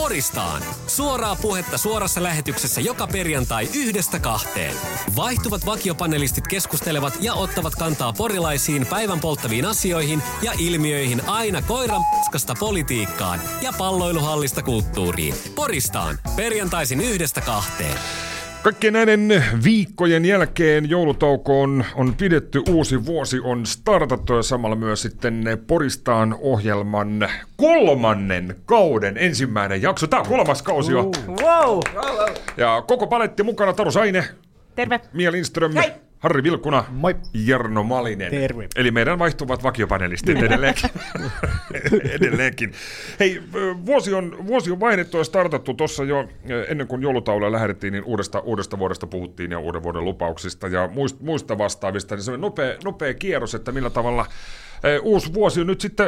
Poristaan. Suoraa puhetta suorassa lähetyksessä joka perjantai 1–2. Vaihtuvat vakiopanelistit keskustelevat ja ottavat kantaa porilaisiin päivän polttaviin asioihin ja ilmiöihin aina koiran paskasta politiikkaan ja palloiluhallista kulttuuriin. Poristaan. Perjantaisin 1–2. Kaikkien näiden viikkojen jälkeen joulutaukoon on pidetty, uusi vuosi on startattu ja samalla myös sitten Poristaan ohjelman 3. kauden ensimmäinen jakso. Tämä on 3. kausi jo. Wow. Ja koko paletti mukana: Taru Saine. Terve. Mia Lindström. Hei. Harri Vilkuna. Moi. Jarno Malinen. Terve. Eli meidän vaihtuvat vakiopanelistit edelleenkin. Hei, vuosi on vaihdettu ja startattu tuossa jo ennen kuin joulutauolle lähdettiin, niin uudesta vuodesta puhuttiin ja uuden vuoden lupauksista ja muista vastaavista. Niin se on nopea kierros, että millä tavalla uusi vuosi on nyt sitten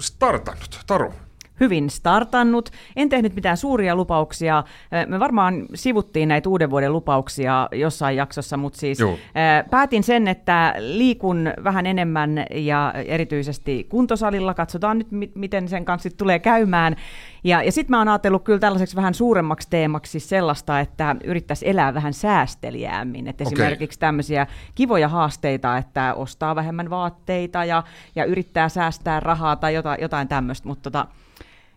startannut. Taru. Hyvin startannut. En tehnyt mitään suuria lupauksia. Me varmaan sivuttiin näitä uuden vuoden lupauksia jossain jaksossa, mutta siis päätin sen, että liikun vähän enemmän ja erityisesti kuntosalilla. Katsotaan nyt, miten sen kanssa tulee käymään. Ja sitten mä oon ajatellut kyllä tällaiseksi vähän suuremmaksi teemaksi sellaista, että yrittäisi elää vähän säästeliäämmin. Et esimerkiksi tämmöisiä kivoja haasteita, että ostaa vähemmän vaatteita ja yrittää säästää rahaa tai jotain tämmöistä, mutta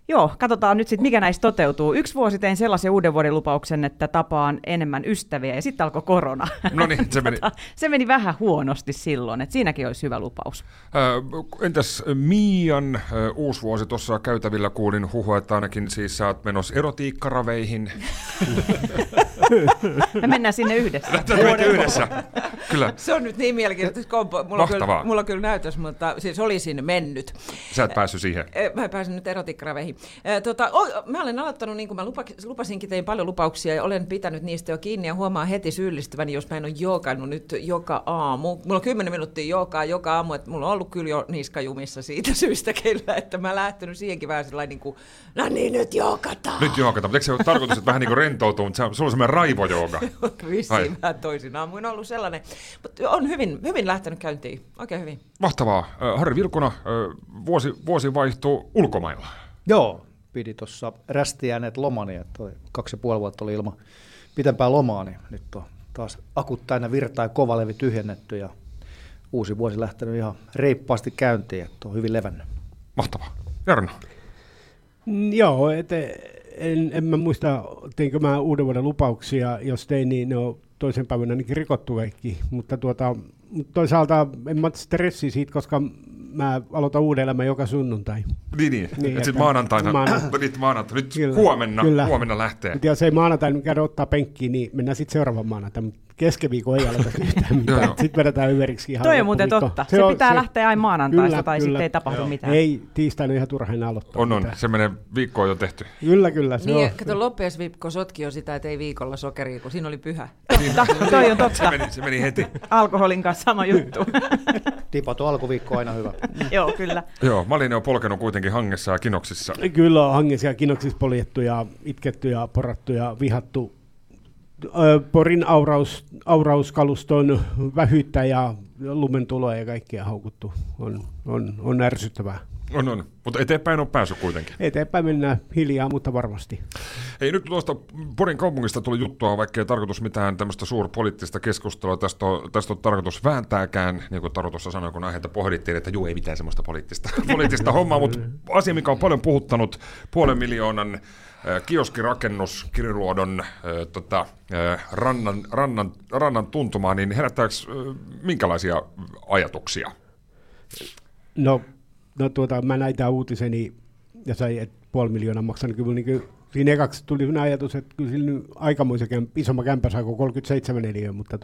joo, katsotaan nyt sitten, mikä näistä toteutuu. 1 vuosi tein sellaisen uuden vuoden lupauksen, että tapaan enemmän ystäviä, ja sitten alkoi korona. No niin, se meni vähän huonosti silloin, että siinäkin olisi hyvä lupaus. Entäs Mian uusi vuosi? Tuossa käytävillä kuulin huhua, että ainakin siis sä oot menossa erotiikkaraveihin. Me mennään sinne yhdessä. Kyllä. Se on nyt niin mielenkiintoista. Mulla on kyllä näytös, mutta siis olisin mennyt. Sä et päässyt siihen. Mä en päässyt nyt erotiikkaraveihin. Mä olen aloittanut, niin kuin mä lupasinkin, tein paljon lupauksia ja olen pitänyt niistä jo kiinni ja huomaan heti syyllistyväni, jos mä en ole joogannut nyt joka aamu. Mulla on 10 minuuttia joogaa joka aamu, että mulla on ollut kyllä jo niskajumissa siitä syystä kyllä, että mä lähtenyt siihenkin vähän sellainen niin kuin, no niin, nyt joogataan. Mutta eikö se ole tarkoitus, että vähän niin kuin rentoutuu, mutta sulla on semmoinen raivojooga. Vissiin vähän toisin aamuin ollut sellainen, mutta on hyvin lähtenyt käyntiin, oikein hyvin. Mahtavaa. Harri Vilkuna, vuosi vaihtuu ulkomailla. Joo, pidi tuossa rästiääneet lomani, että 2,5 vuotta oli ilman pitempää lomaa, niin nyt on taas akut täynnä virtaa ja kova levi tyhjennetty ja uusi vuosi lähtenyt ihan reippaasti käyntiin, että on hyvin levännyt. Mahtavaa. Jarno? Joo, en mä muista, teinkö mä uuden vuoden lupauksia, jos tein, niin ne on toisen päivänä ainakin rikottu kaikki, mutta toisaalta en mä stressi siitä, koska mä aloitan uuden elämän joka sunnuntai. Niin. Että sitten maanantaina, nyt kyllä, huomenna lähtee. Mutta jos ei maanantaina käydä ottaa penkkiä, niin mennään sitten seuraavaan maanantaina. Keskiviikon ei aloita yhtään mitään. Sitten vedetään yveriksi ihan. Toi on muuten totta. Se pitää lähteä aina maanantaista tai sitten ei tapahdu mitään. Ei tiistaina ihan turhaan aloittaa. On. Se menee viikkoon jo tehty. Kyllä. Se niin, kato loppiaisviikko sotki on sitä, että ei viikolla sokeria, kun siinä oli pyhä. Toi on totta. Se meni heti. Alkoholin kanssa sama juttu. Tipatu alkuviikko aina hyvä. Joo, kyllä. Joo, Malinen on polkenut kuitenkin hangessa ja kinoksissa. Kyllä on hangessa ja kinoksissa poljettu ja itketty ja porattu ja vihattu. Porin aurauskaluston vähyyttä ja lumentuloa ja kaikkea haukuttu. On ärsyttävää. On, mutta eteenpäin on päässyt kuitenkin. Eteenpäin mennään hiljaa, mutta varmasti. Ei nyt tuosta Porin kaupungista tuli juttua, vaikka ei tarkoitus mitään tämmöistä suurpoliittista keskustelua. Tästä on tarkoitus vääntääkään, niin kuin Taru tuossa sanoi, kun aiheita pohdittiin, että ei mitään semmoista poliittista hommaa, mutta asia, mikä on paljon puhuttanut, 500 000 kioskirakennus Kiriluodon rannan tuntumaan, niin herättääkö minkälaisia ajatuksia? No, mä näin tämän uutiseni ja sai, että 500 000 maksaa, niin kyllä niin siinä ekaksi tuli sellainen ajatus, että kyllä sillä aikamoisen isomman kämpä sai kuin 37 neliötä, mutta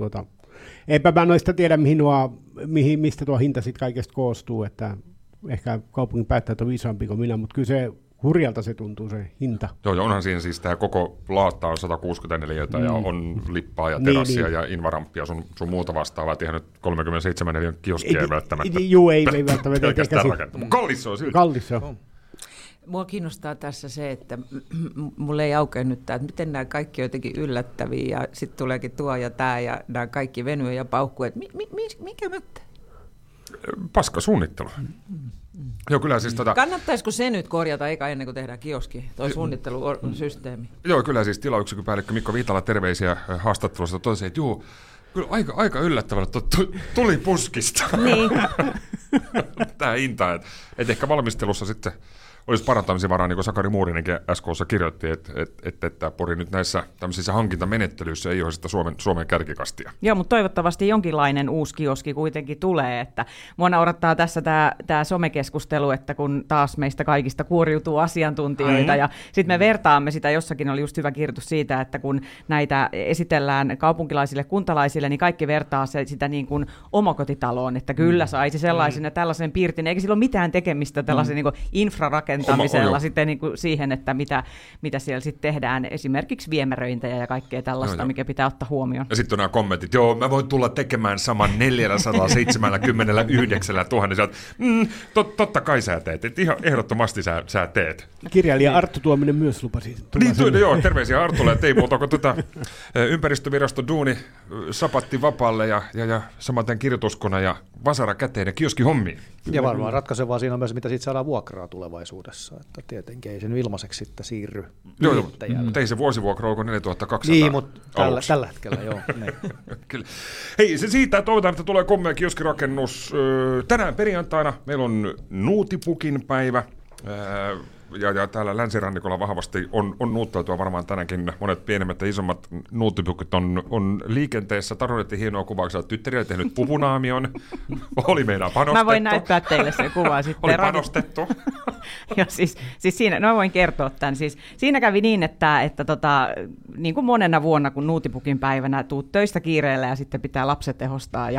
eipä mä noista tiedä, mistä tuo hinta sitten kaikesta koostuu, että ehkä kaupungin päättäjät on viisaampi kuin minä, mutta kyllä se hurjalta se tuntuu se hinta. Joo, ja onhan siinä siis tämä koko laatta on 164 neliötä ja on lippaa ja terassia ja invaramppia sun muuta vastaavaa, että ihan nyt 37 neliön kioskia ei välttämättä. Joo, ei välttämättä. Pelkästään rakentaa. Kallis se on silti. Mua kiinnostaa tässä se, että mulle ei aukea nyt tämä, että miten nämä kaikki on jotenkin yllättäviä ja sitten tuleekin tuo ja tämä ja nämä kaikki venyy ja paukkuu. Mikä mättä? Paska suunnittelu. Joo, kyllä siis kannattaisiko se nyt korjata eikä ennen kuin tehdään kioski, toi suunnittelusysteemi? Joo, kyllä siis tilayksikköpäällikkö Mikko Viitala terveisiä haastattelusta toiseen, että juu, kyllä aika yllättävän, että tuli puskista. Niin. Tää hinta, että ehkä valmistelussa sitten olisi parantamisen varaa, niin kuin Sakari Muurinenkin SK:ssa kirjoitti, että Pori nyt näissä tämmöisissä hankintamenettelyissä ei ole sitä Suomen kärkikastia. Joo, mutta toivottavasti jonkinlainen uusi kioski kuitenkin tulee, että mua odottaa tässä tämä somekeskustelu, että kun taas meistä kaikista kuoriutuu asiantuntijoita, ja sitten me vertaamme sitä, jossakin oli just hyvä kirjoitus siitä, että kun näitä esitellään kaupunkilaisille, kuntalaisille, niin kaikki vertaa sitä niin kuin omakotitaloon, että kyllä saisi sellaisen ja tällaisen piirtin, eikä sillä ole mitään tekemistä tällaisen niin kuin infrarakentamiseen, sitten niin kuin siihen, että mitä siellä sitten tehdään, esimerkiksi viemäröintejä ja kaikkea tällaista, mikä pitää ottaa huomioon. Ja sitten on nämä kommentit, mä voin tulla tekemään saman 479 000, totta kai sä teet, että ihan ehdottomasti sä teet. Kirjailija Arttu Tuominen myös lupasi. Niin, joo, terveisiä Artulle, ettei muuta kuin ympäristöviraston duuni sapatti vapaalle ja samaten kirjoituskone ja vasara käteen ja kioski hommiin. Ja varmaan ratkaisevaa siinä on myös, mitä siitä saadaan vuokraa tulevaisuudessa. Että tietenkin ei sen ilmaiseksi sitten siirry. Joo, mutta ei se vuosivuokra ole 4200. Niin, mutta tällä hetkellä joo. Kyllä. Hei, se siitä toivotaan, että tulee komea kioskirakennus. Tänään perjantaina meillä on Nuutipukin päivä. Ja täällä länsirannikolla vahvasti on nuutteltua varmaan tänäänkin. Monet pienemmät ja isommat nuuttipukit on liikenteessä. Tarvittiin hienoa kuvaa, sä tyttäriä tehnyt pupunaamion. Oli meillä panostettu. Mä voin näyttää teille sen kuvaa sitten. Oli panostettu. Ja siis siinä, no voin kertoa tämän. Siis, siinä kävi niin, että niin kuin monena vuonna, kun Nuutipukin päivänä tuut töistä kiireellä ja sitten pitää lapset ehostaa.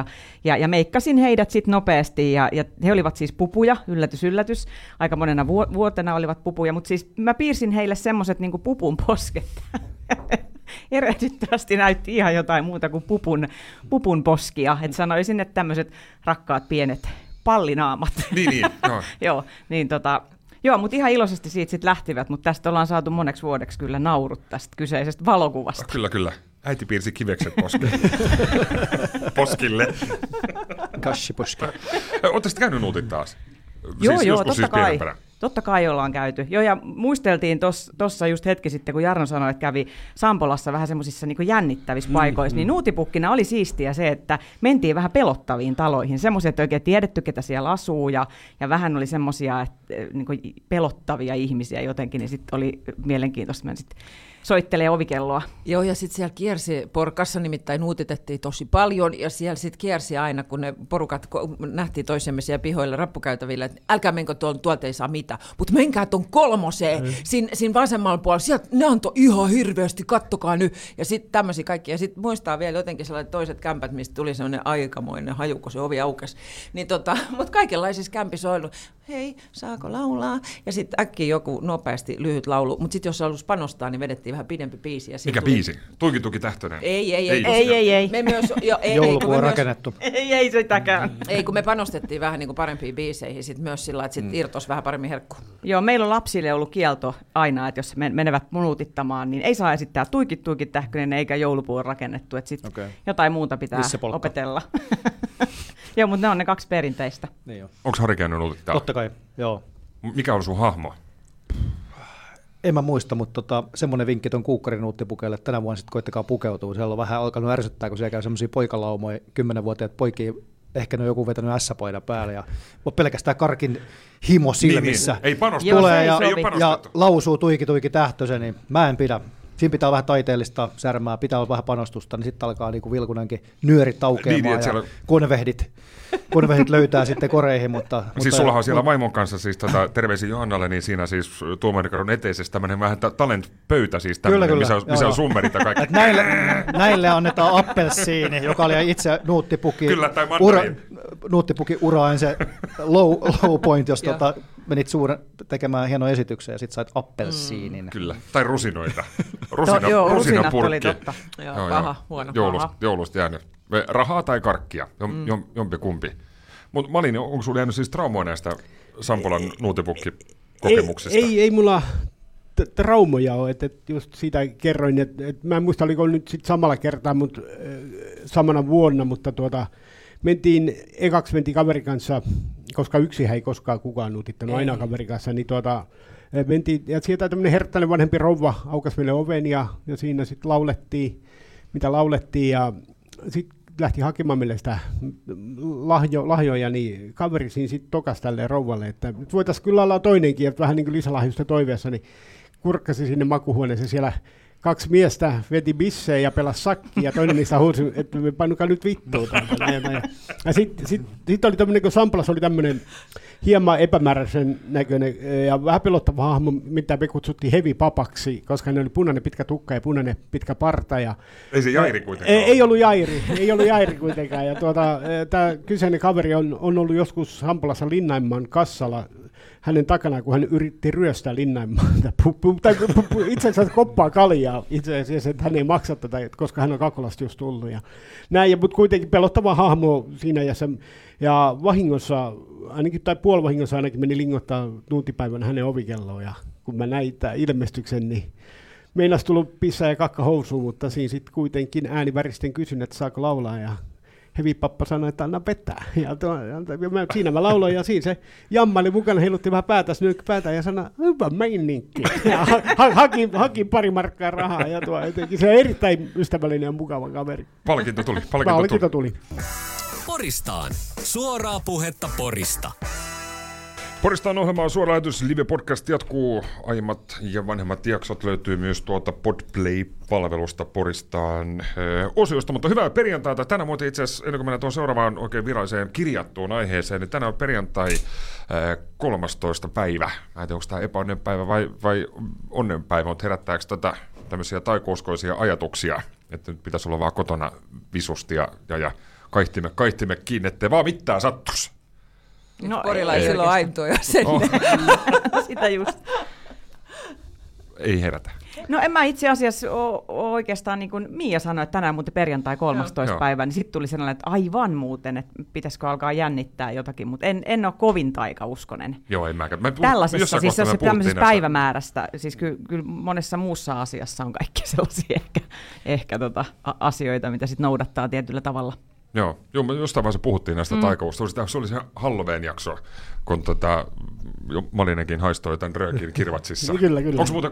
Ja meikkasin heidät sitten nopeasti. Ja he olivat siis pupuja, yllätys, yllätys. Aika monena vuotena olivat pupuja, mutta siis mä piirsin heille semmoiset niinku pupun posket. Erehdyttävästi näytti ihan jotain muuta kuin pupun poskia. Et sanoisin, että tämmöiset rakkaat pienet pallinaamat. Niin, joo. Joo, mutta ihan iloisesti siitä sit lähtivät, mutta tästä ollaan saatu moneksi vuodeksi kyllä naurut tästä kyseisestä valokuvasta. Kyllä. Äiti piirsi kivekset poskille. Kassiposki. Ootte sitten käynyt nuutin taas? Joo, totta kai. Totta kai ollaan käyty. Joo, ja muisteltiin tuossa just hetki sitten, kun Jarno sanoi, että kävi Sampolassa vähän semmoisissa niin kuin jännittävissä paikoissa, niin nuutipukkina oli siistiä se, että mentiin vähän pelottaviin taloihin. Semmoisia, että oikein tiedetty, ketä siellä asuu, ja vähän oli semmoisia niin kuin pelottavia ihmisiä jotenkin, niin sitten oli mielenkiintoista mennä sitten soittelee ovikelloa. Joo, ja sitten siellä kiersi, porukassa nimittäin nuutitettiin tosi paljon, ja siellä sitten kiersi aina, kun ne porukat nähtiin toisemme siellä pihoilla rappukäytävillä, että älkää menkö tuolta ei saa mitään, mutta menkää tuon kolmoseen, siinä vasemmalla puolella, sieltä ne antoi ihan hirveästi, kattokaa nyt, ja sitten tämmöisiä kaikkia, ja sitten muistaa vielä jotenkin sellaiset toiset kämpät, mistä tuli semmoinen aikamoinen haju, kun se ovi aukesi, niin mutta kaikenlaisissa kämpissä on ollut, hei, saako laulaa, ja sitten äkkiä joku nopeasti lyhyt laulu, mutta sitten jos halusi panostaa, niin vedettiin vähän pidempi biisi. Mikä biisi? Tuiki Tähtönen. Ei. Me myös, joulukuu on rakennettu. Ei sitäkään. Ei, kun me panostettiin vähän niin kuin parempiin biiseihin, sit myös sillä, että sit irtosi vähän paremmin herkkuun. Joo, meillä on lapsille ollut kielto aina, että jos menevät nuutittamaan, niin ei saa esittää Tuiki Tähkönen eikä joulukuu on rakennettu, että sitten jotain muuta pitää opetella. Joo, mutta ne on ne kaksi perinteistä. Niin onko Harri käynyt nuutittaa? Totta kai, joo. Mikä on sun hahmo? En mä muista, mutta semmoinen vinkki tuon kuukkarin nuuttipukeille, että tänä vuonna sitten koittakaa pukeutua. Siellä on vähän alkanut ärsyttää, kun siellä käy semmoisia poikalaumoja, 10-vuotiaat poikia, ehkä ne on joku vetänyt ässäpaidan päälle. Ja pelkästään karkin himo silmissä niin. Ei panosta. Tulee ja lausuu tuiki Tähtösen, niin mä en pidä. Siinä pitää vähän taiteellista särmää, pitää olla vähän panostusta, niin sitten alkaa niin kuin Vilkunankin nyörit aukeamaan niin, ja konvehdit löytää sitten koreihin. Mutta siis sullahan siellä vaimon kanssa, siis terveisiä Johannalle, niin siinä siis Tuomarikadun eteisessä tämmöinen vähän talent-pöytä, siis tämmöinen, missä on summerit ja kaikki. Näille annetaan appelsiini, joka oli itse nuuttipukin uraan se low point, jos menit tekemään hieno esityksen ja sitten sait appelsiinin. Kyllä, tai rusinoita. Rusinapurkki. Joo, paha, huono. Joulusta jäänyt. Rahaa tai karkkia, jompikumpi. Mutta Malinen, onko sinulla jäänyt siis traumoja näistä Sampolan nuutipukki-kokemuksista? Ei mulla traumoja ole, että just siitä kerroin, että mä en muista, oliko nyt sitten samalla kertaa, mutta samana vuonna, mutta mentiin kaverin kanssa koska yksihän ei koskaan kukaan nutittanut aina kaverin kanssa, niin mentiin, ja sieltä tämmöinen herttainen vanhempi rouva aukasi meille oven, ja siinä sitten laulettiin, mitä laulettiin, ja sitten lähti hakemaan meille sitä lahjoja, niin kaveri siinä sitten tokasi tälle rouvalle, että nyt voitaisiin kyllä olla toinenkin, että vähän niin kuin lisälahjusta toiveessa, niin kurkkasi sinne makuhuoneeseen siellä. Kaksi miestä veti bissejä ja pelasi sakkia, ja toinen niistä huusi, että me painukaa nyt vittua. Ja sitten oli tämmöinen, kun Sampolassa oli tämmöinen hieman epämääräisen näköinen ja vähän pelottava hahmo, mitä me kutsuttiin heavy papaksi, koska ne oli punainen pitkä tukka ja punainen pitkä parta. Ja ei se Jairi kuitenkaan. Ei ollut Jairi kuitenkaan. Ja tämä kyseinen kaveri on ollut joskus Sampolassa Linnanmaan kassalla, hänen takanaan, kun hän yritti ryöstää Linnanmaata, itse asiassa koppaa kaljaa, itse asiassa, että hän ei maksa tätä, koska hän on Kakolasta just tullut. Ja näin, mutta kuitenkin pelottava hahmo siinä, ja vahingossa, ainakin, tai puolivahingossa ainakin meni lingottaa tuntipäivänä hänen ovikelloon, ja kun mä näin tämän ilmestyksen, niin meinasi tullut pissa ja kakka housuun, mutta siinä sitten kuitenkin ääniväristen kysyn, että saako laulaa, ja Hevipappa sanoi, että anna vetää. Siinä mä lauloin, ja siinä se jammaili mukana, heilutti vähän päätä, snöykki päätä ja sanoi, hyvä meininki. Hakin pari markkaa rahaa. Ja se on erittäin ystävällinen ja mukava kaveri. Palkinto tuli. Poristaan. Suoraa puhetta Porista. Poristaan ohjelma on suora lähetys. Live-podcast jatkuu. Aiemmat ja vanhemmat jaksot löytyy myös Podplay-palvelusta Poristaan osiosta. Mutta hyvää perjantaita. Tänään muuten itse asiassa, ennen kuin mennään tuon seuraavaan oikein viralliseen kirjattuun aiheeseen, niin tänään on perjantai 13. päivä. Mä en tiedä, onko tämä epäonnenpäivä vai onnenpäivä, mutta herättääkö tätä tämmöisiä taikouskoisia ajatuksia, että nyt pitäisi olla vaan kotona visusti ja kaihtimme kiinni, ettei vaan mitään sattuisi. No, porilaisilla on aitoja sen. Oh. Sitä just. Ei herätä. No en mä itse asiassa oikeastaan, niin kuin Mia sanoi, että tänään muuten perjantai 13. päivä, niin sitten tuli sellainen, että aivan muuten, että pitäisikö alkaa jännittää jotakin, mutta en ole kovin taikauskonen. Joo, en mäkään. Tällaisessa, siis jos tämmöisessä päivämäärästä, siis kyllä monessa muussa asiassa on kaikki sellaisia ehkä asioita, mitä sitten noudattaa tietyllä tavalla. Joo, me jostain vaiheessa puhuttiin näistä taikauskoista. Se oli se Halloween jakso, kun Malinenkin haistoi tämän röökin kirvatsissa. Kyllä.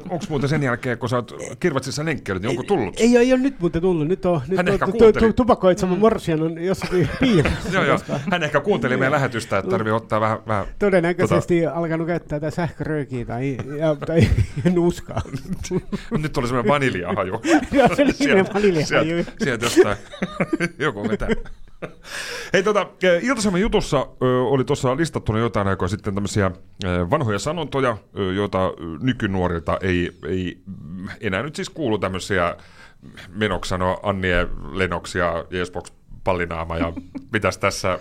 Onko muuten sen jälkeen, kun sä oot kirvatsissa lenkkeillyt, niin onko tullut? Ei ole nyt muuten tullut. Nyt on tupakoitsema morsian on jossakin piirissä. Joo. Hän ehkä kuunteli meidän lähetystä, että tarvii ottaa vähän... Todennäköisesti alkanut käyttää tätä sähköröökiä tai nuskaa. Nyt oli semmoinen vaniljahaju. Joo, se oli semmoinen vaniljahaju. Sieltä jostain joku vetää. Hei, Ilta-Sanomien jutussa oli tuossa listattuna jotain aikaa sitten tämmöisiä vanhoja sanontoja, joita nykynuorilta ei enää nyt siis kuulu, tämmöisiä menoksi sanoa Annie Lennox ja Xbox Pallinaama ja mitäs tässä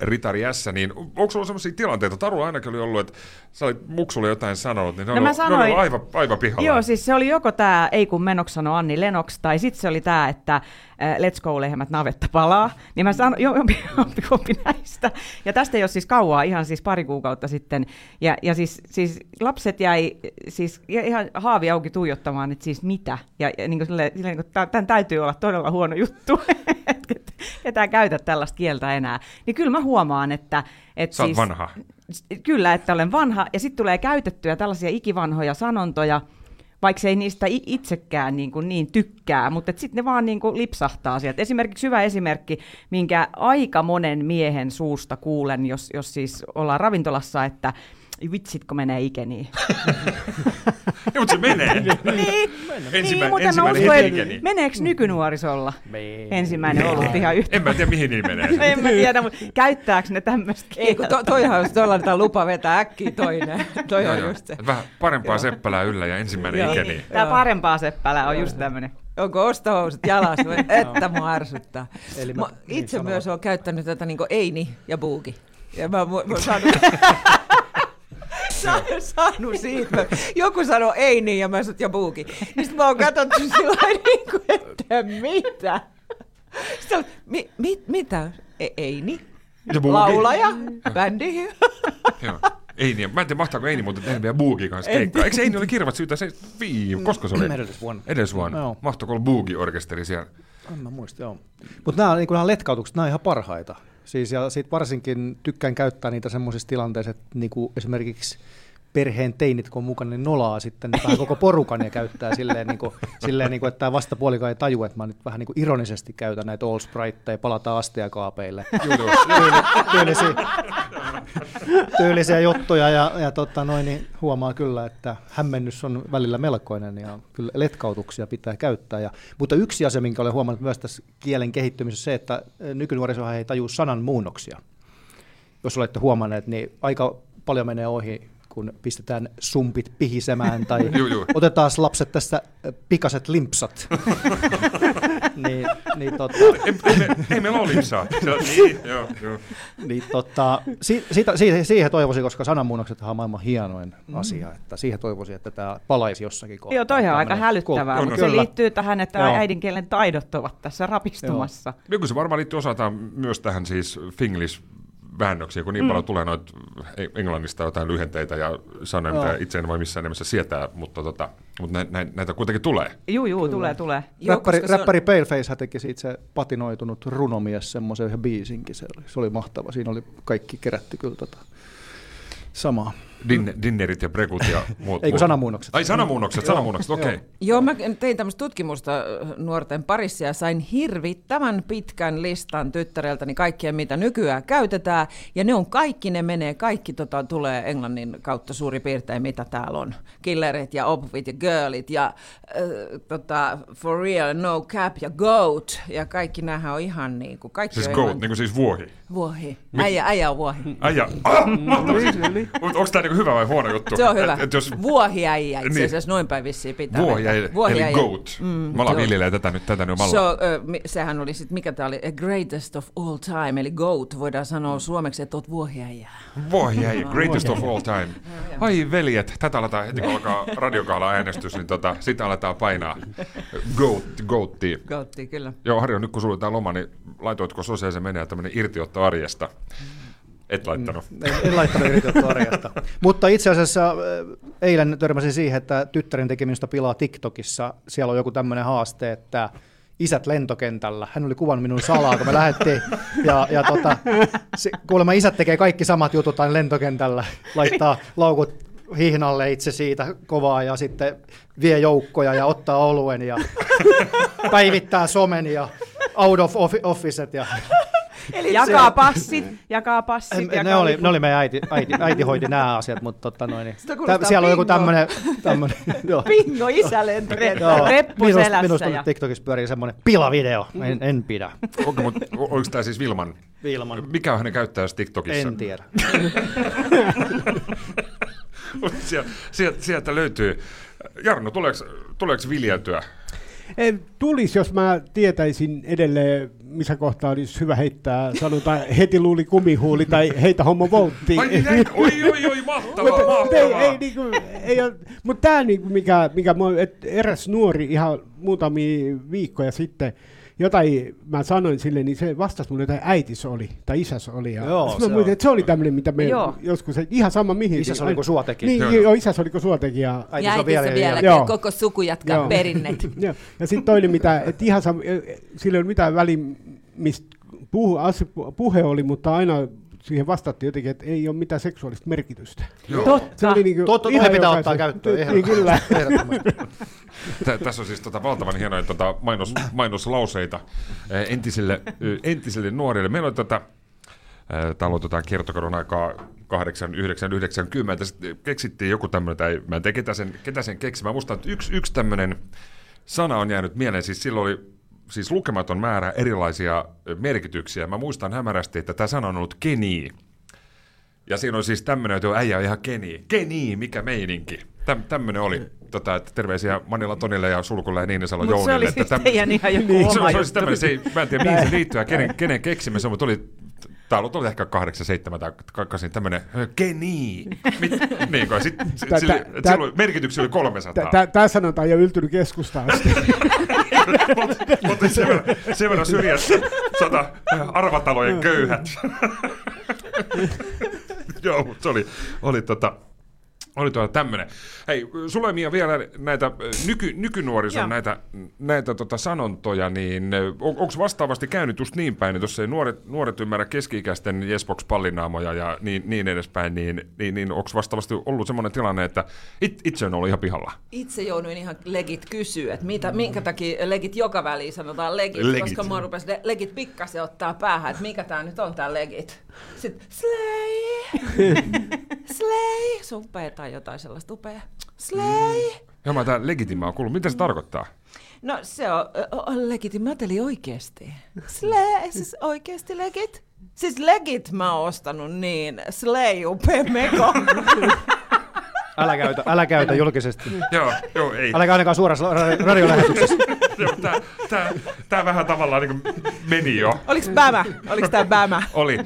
ritari S, niin onko sulla sellaisia tilanteita? Taru ainakin oli ollut, että sä olit muksulle jotain sanonut, niin ne oli aivan pihalla. Joo, siis se oli joko tämä ei kun menoksi sanoi Annie Lennox, tai sitten se oli tämä, että let's go lehmät navetta palaa, niin mä sanoin jompi näistä. Ja tästä ei ole siis kauaa, ihan siis pari kuukautta sitten. Ja siis lapset jäi siis ihan haavi auki tuijottamaan, että siis mitä. Ja niin kuin tämän täytyy olla todella huono juttu, että ketään käytä tällaista kieltä enää. Niin kyllä mä huomaan, että... Sä oot siis, vanha. Kyllä, että olen vanha. Ja sitten tulee käytettyä tällaisia ikivanhoja sanontoja, vaikka se ei niistä itsekään niin tykkää, mutta sitten ne vaan niin kuin lipsahtaa sieltä. Esimerkiksi hyvä esimerkki, minkä aika monen miehen suusta kuulen, jos siis ollaan ravintolassa, että vitsit, kun menee ikeniin. Niin, mutta se menee. Ensimmäinen meneekö nykynuorisolla ensimmäinen ollut ihan yhtä? En mä tiedä, mihin niin menee. En mä tiedä, mutta käyttääkö ne tämmöistä kieltä? Toihan on tuollainen lupa vetää äkkiä toinen. Toi on just se. Vähän parempaa seppälää yllä ja ensimmäinen ikeniin. Tämä parempaa seppälää on just tämmöinen. Onko ostohousut jalassa, että mua arsuttaa. Itse myös olen käyttänyt tätä Eini ja Buuki. Ja mä oon saanut... siitä. Joku sanoi ei niin ja mä sut ja Buuki. Niin sit mä oon katsottu sillä lailla, että mitä? Sitten mitä? Ei niin? Laulaja? Bändi? Joo. Eini. Mä en tiedä, mahtaako Eini muuten tehdä vielä Buuki kanssa keikkaa. Eikö Eini ole kirvat syytä? Koska se oli? Edellisvuonna. Mahtoiko olla Buuki-orkesteri siellä? En mä muista, joo. Mutta nämä letkautukset, nämä on ihan parhaita. Siis, ja sit varsinkin tykkään käyttää niitä semmoisissa tilanteissa, että niinku esimerkiksi perheen teinit, kun on mukana, niin nolaa sitten vähän koko porukan ja käyttää silleen, että tämä vastapuolika ei tajua, että mä nyt vähän niinku ironisesti käytän näitä oolspraitteja, palataan astiakaapeille. Tyylisiä juttuja ja niin huomaa kyllä, että hämmennys on välillä melkoinen ja kyllä letkautuksia pitää käyttää. Mutta yksi asia, minkä olen huomannut myös tässä kielen kehittymisessä, se, että nykynuorisohan ei tajua sanan muunnoksia. Jos olette huomanneet, niin aika paljon menee ohi, kun pistetään sumpit pihisemään tai otetaan lapset tässä pikaset limpsat. Niin totta. Ei meillä ole limpsaa. Siihen toivoisin, koska sananmuunnokset on maailman hienoin asia, että siihen toivoisin, että tämä palaisi jossakin kohtaa. Joo, toihan on aika hälyttävää, mutta se liittyy tähän, että äidinkielen taidot ovat tässä rapistumassa. Kyllä se varmaan liittyy osaltaan myös tähän siis Finglish väännöksiä, kun niin paljon tulee noita englannista jotain lyhenteitä ja sanoja, mitä itse en voi missään nimessä sietää, mutta näitä kuitenkin tulee. Juu, tulee. Räppäri Paleface teki itse patinoitunut runomies semmoisen yhden biisinkin, se oli mahtava, siinä oli kaikki kerätty kyllä samaa. Dinnerit ja brekut ja muut. Eikö sanamuunnokset? Ai sanamuunnokset, okei. Okay. Joo, mä tein tämmöistä tutkimusta nuorten parissa ja sain hirvittävän pitkän listan tyttäreltäni kaikkia, mitä nykyään käytetään. Ja ne on kaikki, ne menee, kaikki tulee englannin kautta suurin piirtein, mitä täällä on. Killerit ja obvit ja girlit ja for real, no cap ja goat. Ja kaikki nämähän on ihan niin kuin kaikki. Siis goat, niin kuin siis vuohi. Vuohi. Äijä on vuohi. Äijä. Onko tämä niinku hyvä vai huono juttu? Se on hyvä. Jos... Vuohiäijä itse asiassa, niin. Noin päin vissiin pitää. Vuohiäijä, eli goat. Mä ollaan viljelee tätä nyt malla. Sehän oli sitten, mikä tämä oli, greatest of all time, eli goat. Voidaan sanoa suomeksi, että oot vuohiäijä. Vuohiäijä, greatest of all time. Ai veljet, tätä aletaan heti, kun alkaa radiokaala äänestys, niin sitä aletaan painaa. Goattiin. Goattiin, kyllä. Joo, Harjo, nyt kun sulla oli tämä loma, niin laitoitko sosiaalisen menee tämmöinen irtiotto arjesta? Et laittanut. En laittanut yritetty arjasta. Mutta itse asiassa eilen törmäsin siihen, että tyttären tekemistä pilaa TikTokissa. Siellä on joku tämmöinen haaste, että isät lentokentällä. Hän oli kuvannut minun salaa, kun me lähdettiin. Ja kuulemma isät tekee kaikki samat jutut aina lentokentällä. Laittaa laukut hihnalle itse siitä kovaa ja sitten vie joukkoja ja ottaa oluen ja päivittää somen ja out of officet ja... Eli jakaa passit. Ne oli meidän äiti hoiti nämä asiat, mutta siellä on joku tämmöinen pingo isälle reppu selässä. Minusta nyt TikTokissa pyörii semmoinen pilavideo, en pidä. Oliko tämä siis Vilman? Mikä on hänen käyttäjänsä TikTokissa? En tiedä. Sieltä löytyy. Jarno, tuleeko viljäytyä? En tulisi, jos mä tietäisin edelleen, missä kohtaa olisi hyvä heittää, sanotaan heti luuli kumihuuli tai heitä homma volttiin. Oi, mahtavaa. Mutta tämä, mikä eräs nuori ihan muutamia viikkoja sitten, jotain mä sanoin sille, niin se vastasi mulle, että äitis oli, tai isäs oli. Ja joo, se oli tämmöinen, mitä me joskus, ihan sama mihin. Isäs oliko suotekin. Niin, joo, isäs oliko suotekin. Ja äitis on vielä koko suku jatkaa perinnet. Ja sitten toinen, että ihan sama, sillä ei ole mitään väliä, mistä puhe oli, mutta aina siihen vastattiin jotenkin, että ei ole mitään seksuaalista merkitystä. Joo. Totta. Ne pitää ottaa käyttöön. Kyllä. Tässä on siis valtavan hienoja mainoslauseita entisille nuorille. Meillä on täällä aloitetaan kiertokodon aikaa 8, 9, 90. Sitten keksittiin joku tämmöinen, tai mä en tiedä ketä sen keksi. Mä muistan, että yksi tämmöinen sana on jäänyt mieleen. Siis silloin oli siis lukematon määrä erilaisia merkityksiä. Mä muistan hämärästi, että tämä sana on ollut kenii. Ja siinä on siis tämmöinen, että äijä on ihan kenii. Kenii, mikä meininki. Tämmöinen oli. Terveisiä Manila Tonille ja Sulkulle ja Niinisalo Jounille. Mutta se oli siis teidän ihan joku oma juttu. Mä en tiedä, mihin se liittyy ja kenen keksimässä, mutta oli... Täällä oli ehkä 8, 7 tai kakkasin tämmöinen kenii. Niin kuin silloin merkityksiä oli 300. Tää sanotaan jo yltynyt keskustaan asti. Mutta sen verran syrjässä arvatalojen köyhät. Joo, mutta se oli Oli tuolla tämmöinen. Hei, sulle Mia vielä näitä nykynuorison näitä sanontoja, niin onko vastaavasti käynyt just niin päin, että jos ei nuoret ymmärrä keski-ikäisten Jesbox-pallinaamoja ja niin edespäin, niin onko vastaavasti ollut semmoinen tilanne, että itse on ollut ihan pihalla? Itse jouduin ihan legit kysyä, että minkä takia legit joka väliin sanotaan legit. Koska mua rupesi legit pikkasen ottaa päähän, että mikä tää nyt on tää legit. Sitten slay, supea tai jotain sellaista upeaa. Slay! Ja mä tää legitimä on kuullut. Mitä se tarkoittaa? No se on legitimä, mä ajattelin oikeesti. Slay, siis oikeesti legit. Siis legit mä oon ostanut niin. Slay, upea meko. Älä käytä julkisesti. Joo, ei. Äläkä ainakaan suorassa radiolähetyksessä. Tää vähän tavallaan niin kuin meni jo. Oliko tää bämä? Oli.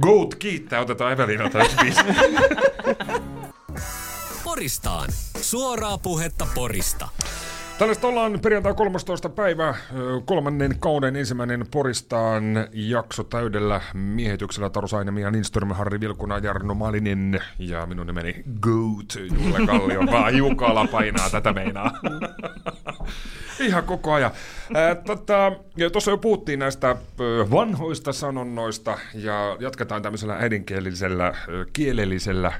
Goat kiittää, otetaan Evelinalta yksi biisi. Poristaan. Suoraa puhetta Porista. Tällaista ollaan perjantai 13. päivä, 3. kauden ensimmäinen Poristaan jakso täydellä miehityksellä. Taru Saine, Mia Lindström, Harri Vilkuna, Jarno Malinen ja minun nimeni Goat, Julle Kallio, vaan Jukala painaa tätä meinaa. Ihan koko ajan. Tuossa jo puhuttiin näistä vanhoista sanonnoista ja jatketaan tämmöisellä äidinkielisellä, kielellisellä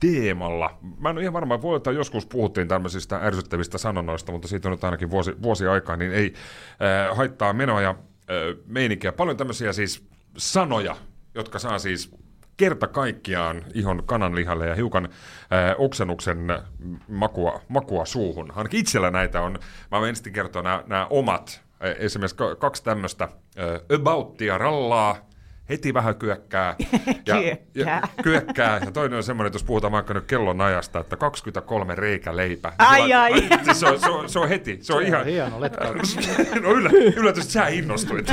teemalla. Mä en ole ihan varma, voi olla, joskus puhuttiin tämmöisistä ärsyttävistä sanonnoista, mutta siitä on nyt ainakin vuosi aikaa, niin ei haittaa menoa ja meininkiä. Paljon tämmöisiä siis sanoja, jotka saa siis kerta kaikkiaan ihon kananlihalle ja hiukan oksennuksen makua suuhun. Ainakin itsellä näitä on. Mä voin ensin kertoa nämä omat. Esimerkiksi kaksi tämmöistä. Abouttia rallaa, heti vähän kyökkää. Ja toinen on semmoinen, että jos puhutaan vaikka nyt kellon ajasta, että 23 reikäleipä. Ai. Se on heti. Se on ihan hieno letkö. No yllätys, että sä innostuit.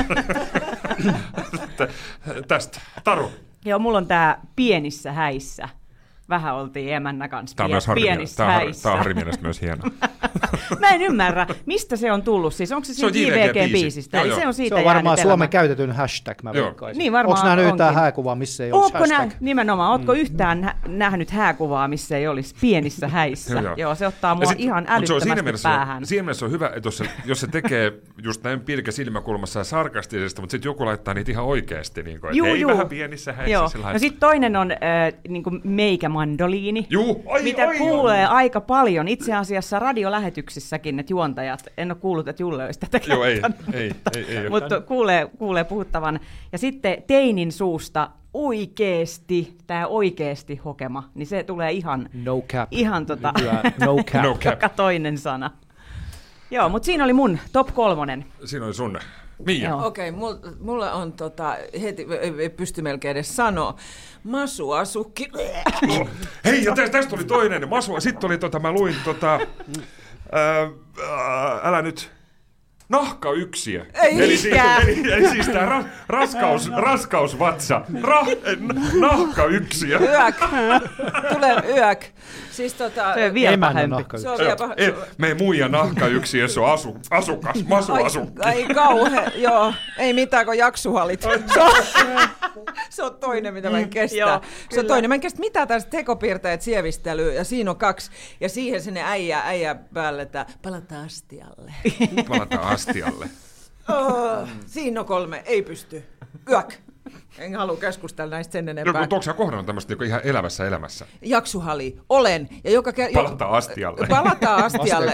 Tästä. Taru. Joo, mulla on tää pienissä häissä. Vähän oltiin emännä kanssa pienissä häissä. Tää on Harri mielestä myös hieno. Mä en ymmärrä, mistä se on tullut. Siis onko se siitä JVG-biisistä? Se on siitä. Se on varmaan Suomen käytetyn hashtag, mä veikkaisin. Niin varmaan onkin. Onko nähnyt yhtään hääkuvaa, missä ei olisi hashtag? Nimenomaan, ootko yhtään nähnyt hääkuvaa, missä ei olisi pienissä häissä? Joo, se ottaa mua ihan älyttömästi päähän. Siinä mielessä on hyvä, että jos se tekee just näin pilkä silmäkulmassa ja sarkastisesti, mutta sitten joku laittaa niitä ihan oikeasti. Ei vähän pienissä häissä. No sitten toinen on meikä mandoliini, mitä kuulee aika paljon. Itse asiassa radiolähetyksissäkin, että juontajat, en ole kuullut, että Julle olisi tätä käyttänyt, mutta kuulee puhuttavan. Ja sitten teinin suusta oikeesti hokema, niin se tulee ihan no cap. Ihan no cap. Joka toinen sana. Joo, mutta siinä oli mun top 3. Siinä oli sun. Mia. Okei, mulla on heti, ei pysty melkein edes sanoa, masu-asukki. Hei, ja tästä oli toinen, sitten oli mä luin älä nyt, nahkayksiö. Eli siis tää raskausvatsa, nahkayksiö. Tulee yök. Siis se vielä pahempi. Me muija nahkayksiö, jos on asukas, masuasukki. Ai kauhe, joo. Ei mitään, kun jaksuhalit. Se on toinen, mitä mä en kestä. Joo, se on toinen. Mä en kestä mitään tästä tekopiirteet sievistelyä, ja siinä on 2. Ja siihen sinne äijä päälle, että palataan astialle. Siinä on 3, ei pysty. Yök. En halua keskustella näistä sen enempää. No, mutta onko sinä kohdannut tämmöistä ihan elävässä elämässä? Jaksuhali, olen. Ja joka palataan astialle. Palataan astialle.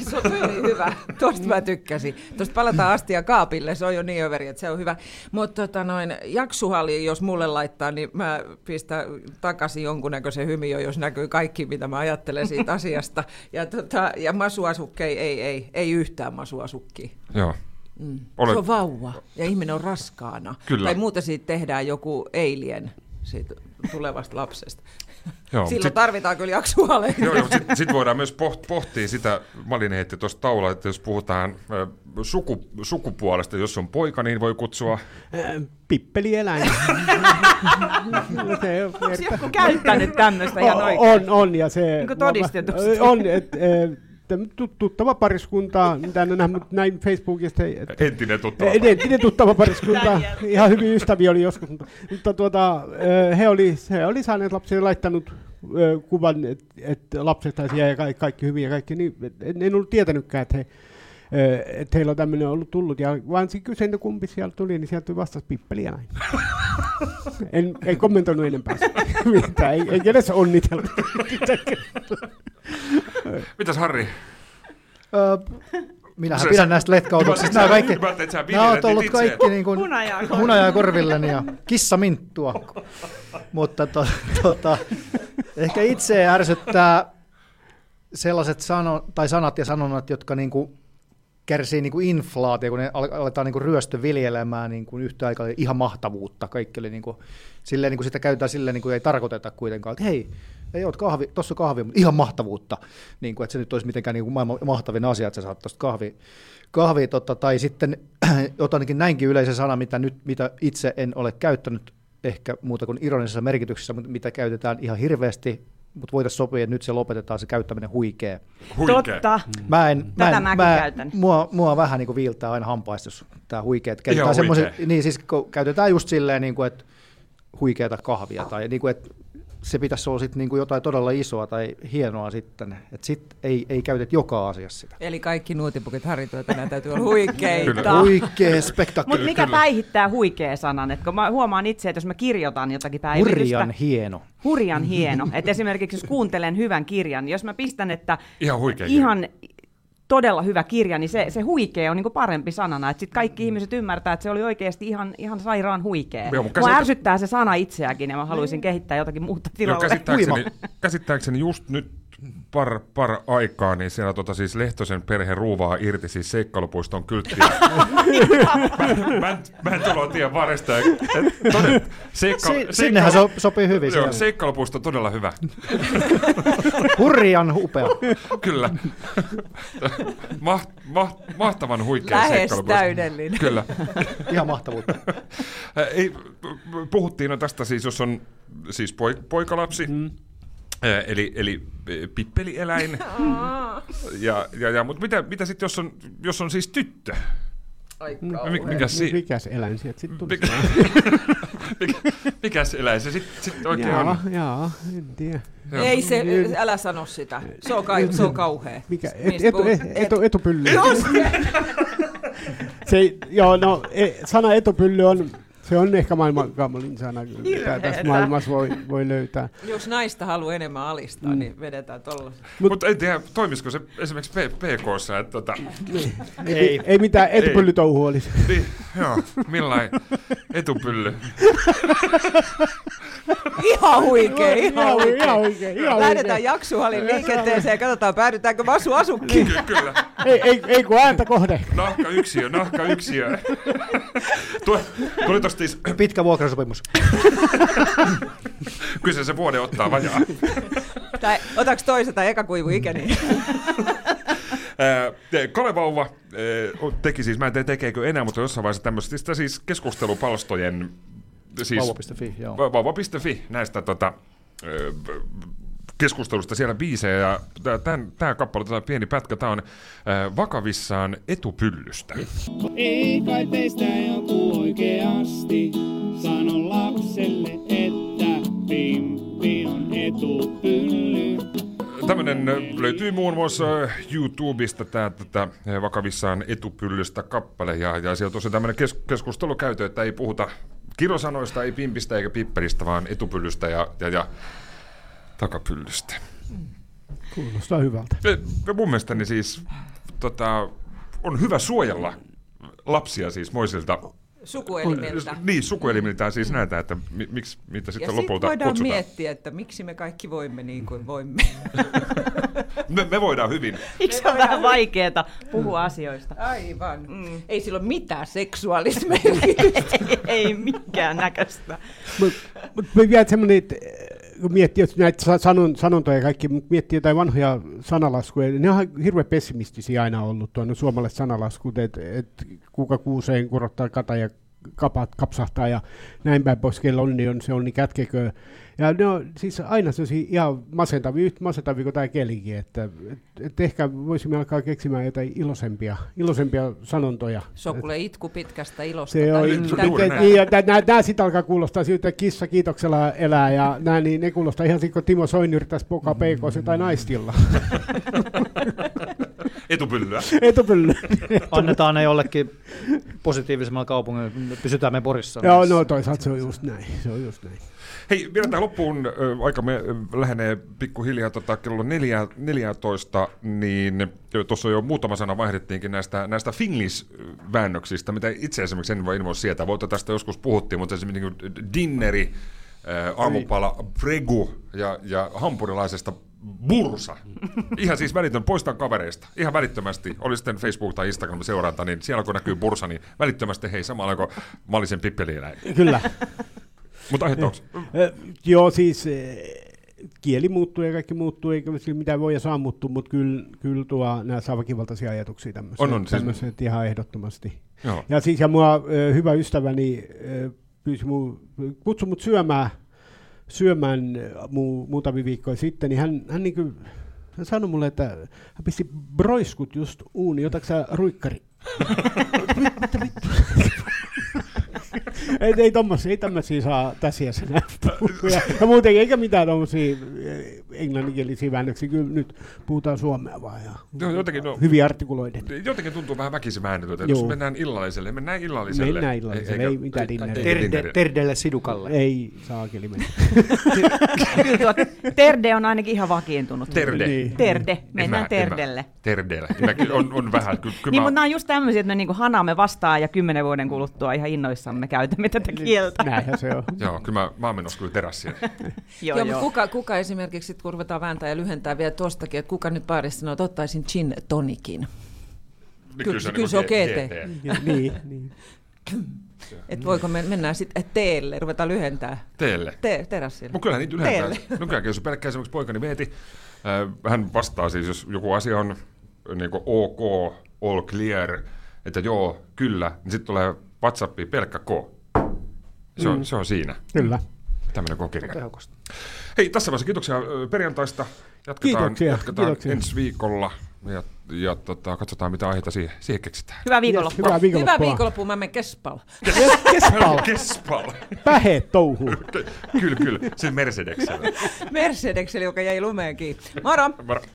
Se on hyvä. Tuosta mä tykkäsin. Tuosta palataan astia kaapille, se on jo niin överi, että se on hyvä. Mutta jaksuhali, jos mulle laittaa, niin mä pistän takaisin jonkunnäköisen hymiön, jos näkyy kaikki, mitä mä ajattelen siitä asiasta. Ja masuasukki, ei yhtään masuasukkia. Joo. Se on vauva ja ihminen on raskaana. Kyllä. Tai muuta siitä tehdään joku alien siitä tulevasta lapsesta. Joo, silloin tarvitaan kyllä jaksuhaaleja. Sitten voidaan myös pohtia sitä, Malinen heitti tuosta taulaa, että jos puhutaan sukupuolesta, jos on poika, niin voi kutsua pippelieläin. Onko joku käyttänyt tämmöistä ja oikein? On, ja se... Niin kuin todistetusti. On, että... tuttava pariskunta, mitä en nähnyt näin Facebookista. Entinen tuttava pariskunta, ihan hyvin ystäviä oli joskus, mutta he oli saaneet lapsille laittanut kuvan, että lapset asia ja kaikki hyvin ja kaikki, niin en ollut tietänytkään, että heillä on tämmöinen ollut tullut, ja vaan siinä kysein, että kumpi siellä tuli, niin sieltä vastasi pippeli ja näin. En kommentoinut enempää sitä, ei edes onnitella. Mitäs Harri? Minähän pidän näistä letkautuksista. Nämä ovat olleet kaikki niin kuin hunajaa korvilleni ja kissaminttua. Mutta ehkä itse ärsyttää sellaiset sanat ja sanonnat, jotka niin kuin kärsii niin kuin inflaatio, kun ne aletaan niin kuin ryöstöviljelemään niin kuin yhtä aikaa ihan mahtavuutta. Kaikki oli niin kuin sitä käytetään silleen, niin kuin ei tarkoiteta kuitenkaan, että hei, tuossa on kahvi, mutta ihan mahtavuutta, niin kuin, että se nyt olisi mitenkään niin kuin maailman mahtavin asia, että sä saat tuosta kahvia tai sitten jotainkin näinkin yleisen sana, mitä itse en ole käyttänyt ehkä muuta kuin ironisessa merkityksessä, mutta mitä käytetään ihan hirveästi, mutta voitaisiin sopia, että nyt se lopetetaan, se käyttäminen huikea. Totta. Tätä mäkin käytän. Mua vähän niin kuin viiltää aina hampaista, jos tämä huikeat käytetään. Niin siis käytetään just silleen, niin kuin, että huikeata kahvia tai niin kuin, että se pitäisi olla sitten niinku jotain todella isoa tai hienoa sitten, että sitten ei käytetä joka asiassa sitä. Eli kaikki nuutipukit Harri tänään täytyy olla huikeita. Huikea spektakeli. Mutta mikä päihittää huikea sanan? Et kun mä huomaan itse, että jos mä kirjoitan jotakin päivitystä. Hurjan hieno. Et esimerkiksi jos kuuntelen hyvän kirjan, jos mä pistän, että ihan todella hyvä kirja, niin se huikea on niinku parempi sanana. Sitten kaikki ihmiset ymmärtää, että se oli oikeasti ihan sairaan huikea. Mua ärsyttää se sana itseäkin, ja mä haluaisin kehittää jotakin muuta tilalle. Käsittääkseni just nyt par aikaa, niin siellä siis Lehtosen perhe ruuvaa irti siis Seikkalopuiston kylttiä. mä en tullut tiedä varresta. Sinnehän sopii hyvin. Joo, Seikkalopuisto on todella hyvä. Hurjan upea. Kyllä. Mahtavan huikea Seikkalopuisto. Lähes täydellinen. Kyllä. Ihan mahtavuutta. Puhuttiin tästä siis, jos on siis poikalapsi. Eli pippelieläin. Mutta mitä sitten, jos on siis tyttö? Mikäs eläin sieltä sitten tuli? Mikäs eläin se sitten oikein on? Jaa, en tiedä. Ei se, älä sano sitä. Se on kauhea. Mikä? Etupylly. Sana etupylly on... Se on ehkä maailmankamalin sana, mitä tässä maailmassa voi löytää. Jos naista haluaa enemmän alistaa, niin vedetään tollaista. Mutta en tiedä, toimisiko se esimerkiksi PK:ssa? Ei mitään etupyllytouhu olisi. Niin, joo, millain etupylly. Ihan huikea. Lähdetään jaksuhalin liikenteeseen ja katsotaan, päädytäänkö Masu-asukkiin. Kyllä. Ei kun ääntä kohde. Nahka yksiö. Tuli tosta siis... Pitkä vuokrasopimus. Kyllä se vuoden ottaa vajaa. Tai otaks toisen tai eka kuivu ikäni? Kalevauva teki siis, mä en tiedä tekeekö enää, mutta jossain vaiheessa tämmöisistä siis keskustelupalstojen... Siis vauva.fi, joo. Vauva.fi, näistä keskustelusta siellä biisejä, ja tämä kappale, tämä pieni pätkä, tämä on vakavissaan etupyllystä. Ei kai teistä joku oikeasti sano lapselle, että pimppi on etupylly. Tämmöinen löytyy muun muassa YouTubesta, tätä vakavissaan etupyllystä kappale, ja sieltä on tämmöinen keskustelu käyty, että ei puhuta kirosanoista, ei pimpistä eikä pippelistä, vaan etupyllystä ja takapyllystä. Kuulostaa hyvältä. Mun mielestäni siis on hyvä suojella lapsia siis moisilta sukuelimiltä. Niin, sukuelimiltä siis näitä, että miksi mitä sitten lopulta kutsutaan. Ja sitten voidaan miettiä, että miksi me kaikki voimme niin kuin voimme. Me voidaan hyvin. Eikö se ole vähän vaikeeta puhua asioista? Aivan. Ei sillä ole mitään seksuaalismia. ei mikään näköistä. Mutta me vielä semmoinen, että kun miettii näitä sanontoja ja kaikki, miettii jotain vanhoja sanalaskuja, ne on hirveän pessimistisiä aina ollut tuonne suomalaiset sanalaskut, että kuka kuuseen kurottaa kataja kapsahtaa ja näin päin pois, kello on, niin se on, niin kätkeköön. Ja no siis aina se on ihan masentavia kuin tämä kelikin, että ehkä voisimme alkaa keksimään jotain iloisempia sanontoja. Se on kuule itku pitkästä ilosta. Se on itku Nämä sitten alkaa kuulostaa siltä, että kissa kiitoksella elää, ja nämä, niin ne kuulostaa ihan siltä, kun Timo Soini yrittäisi pokaa peikoissa tai naistilla. Etupyllyä. Annetaan ne jollekin positiivisemmalla kaupungilla, pysytään me Porissa. Joo, no toisaalta se on just näin. Hei, vielä tämä loppuun aika me lähenee pikkuhiljaa kello 14, niin tuossa jo muutama sana vaihdettiinkin näistä Finglish-väännöksistä, mitä itse esimerkiksi en voi sietää. Voita tästä joskus puhuttiin, mutta esimerkiksi dinneri, aamupala, pregu ja hampurilaisesta bursa. Ihan siis välitön, poistan kavereista. Ihan välittömästi. Oli sitten Facebook tai Instagram seuranta, niin siellä kun näkyy bursa, niin välittömästi hei, samalla kun Malisen pippeliinä. Kyllä. Mutta aiheutta joo, siis kieli muuttuu ja kaikki muuttuu, eikä mitään voi ja saa muuttua, mutta kyllä tuo nämä saa väkivaltaisia ajatuksia tämmöiset siis ihan ehdottomasti. Joo. Ja siis ja mua hyvä ystäväni kutsui mut syömään muutamia viikkoja sitten, niin hän niin kuin sanoi mulle, että hän pisti broiskut just uuniin, otatko sä ruikkari? Ei tämmöisiä saa tässä senä puhuja. Ja muutenkin eikä mitään tommosia englanninkielisiä väännöksiä. Kyllä nyt puhutaan suomea vaan. Ja hyvin artikuloiden. Jotenkin tuntuu vähän väkisimäännötöltä. Jos mennään illalliselle. Ei mitään dinneriä. Terdelle sidukalle. Ei saakeli mennä. Kyllä tuo terde on ainakin ihan vakiintunut. Terde. Mennään terdelle. Terdelle. On vähän. Niin, mutta nämä on just tämmöisiä, että me hanaamme vastaan ja 10 vuoden kuluttua ihan innoissamme käytämme tätä kieltä. Näinhän se on. Joo, kyllä mä oon menossa kyllä terässiä. Joo, mutta kuka esimerkiksi, kun ruvetaan vääntää ja lyhentää vielä tuostakin, että kuka nyt baarissa sanoo, että ottaisin gin tonikin. Kyllä se on GT. Niin. Että voiko mennä sitten teelle, ruvetaan lyhentää. Teelle. Terässille. Mutta kyllähän niitä lyhentää. Nykyäänkin, jos pelkkää esimerkiksi poikani Veeti, hän vastaa siis, jos joku asia on niin kuin OK, all clear, että joo, kyllä, niin sitten tulee WhatsAppi pelkkä K. Se on siinä. Kyllä. Tämmöinen kokirja. Hei, tässä vaiheessa kiitoksia perjantaista. Jatketaan ensi viikolla ja katsotaan, mitä aiheita siihen keksitään. Hyvää viikonloppua. Yes, hyvää viikonloppua. Mä menen Kespala. Kespala. Pähe touhu. Kyllä. Sen Mercedeksellä. Mercedeksellä, joka jäi lumeenkin. Moro.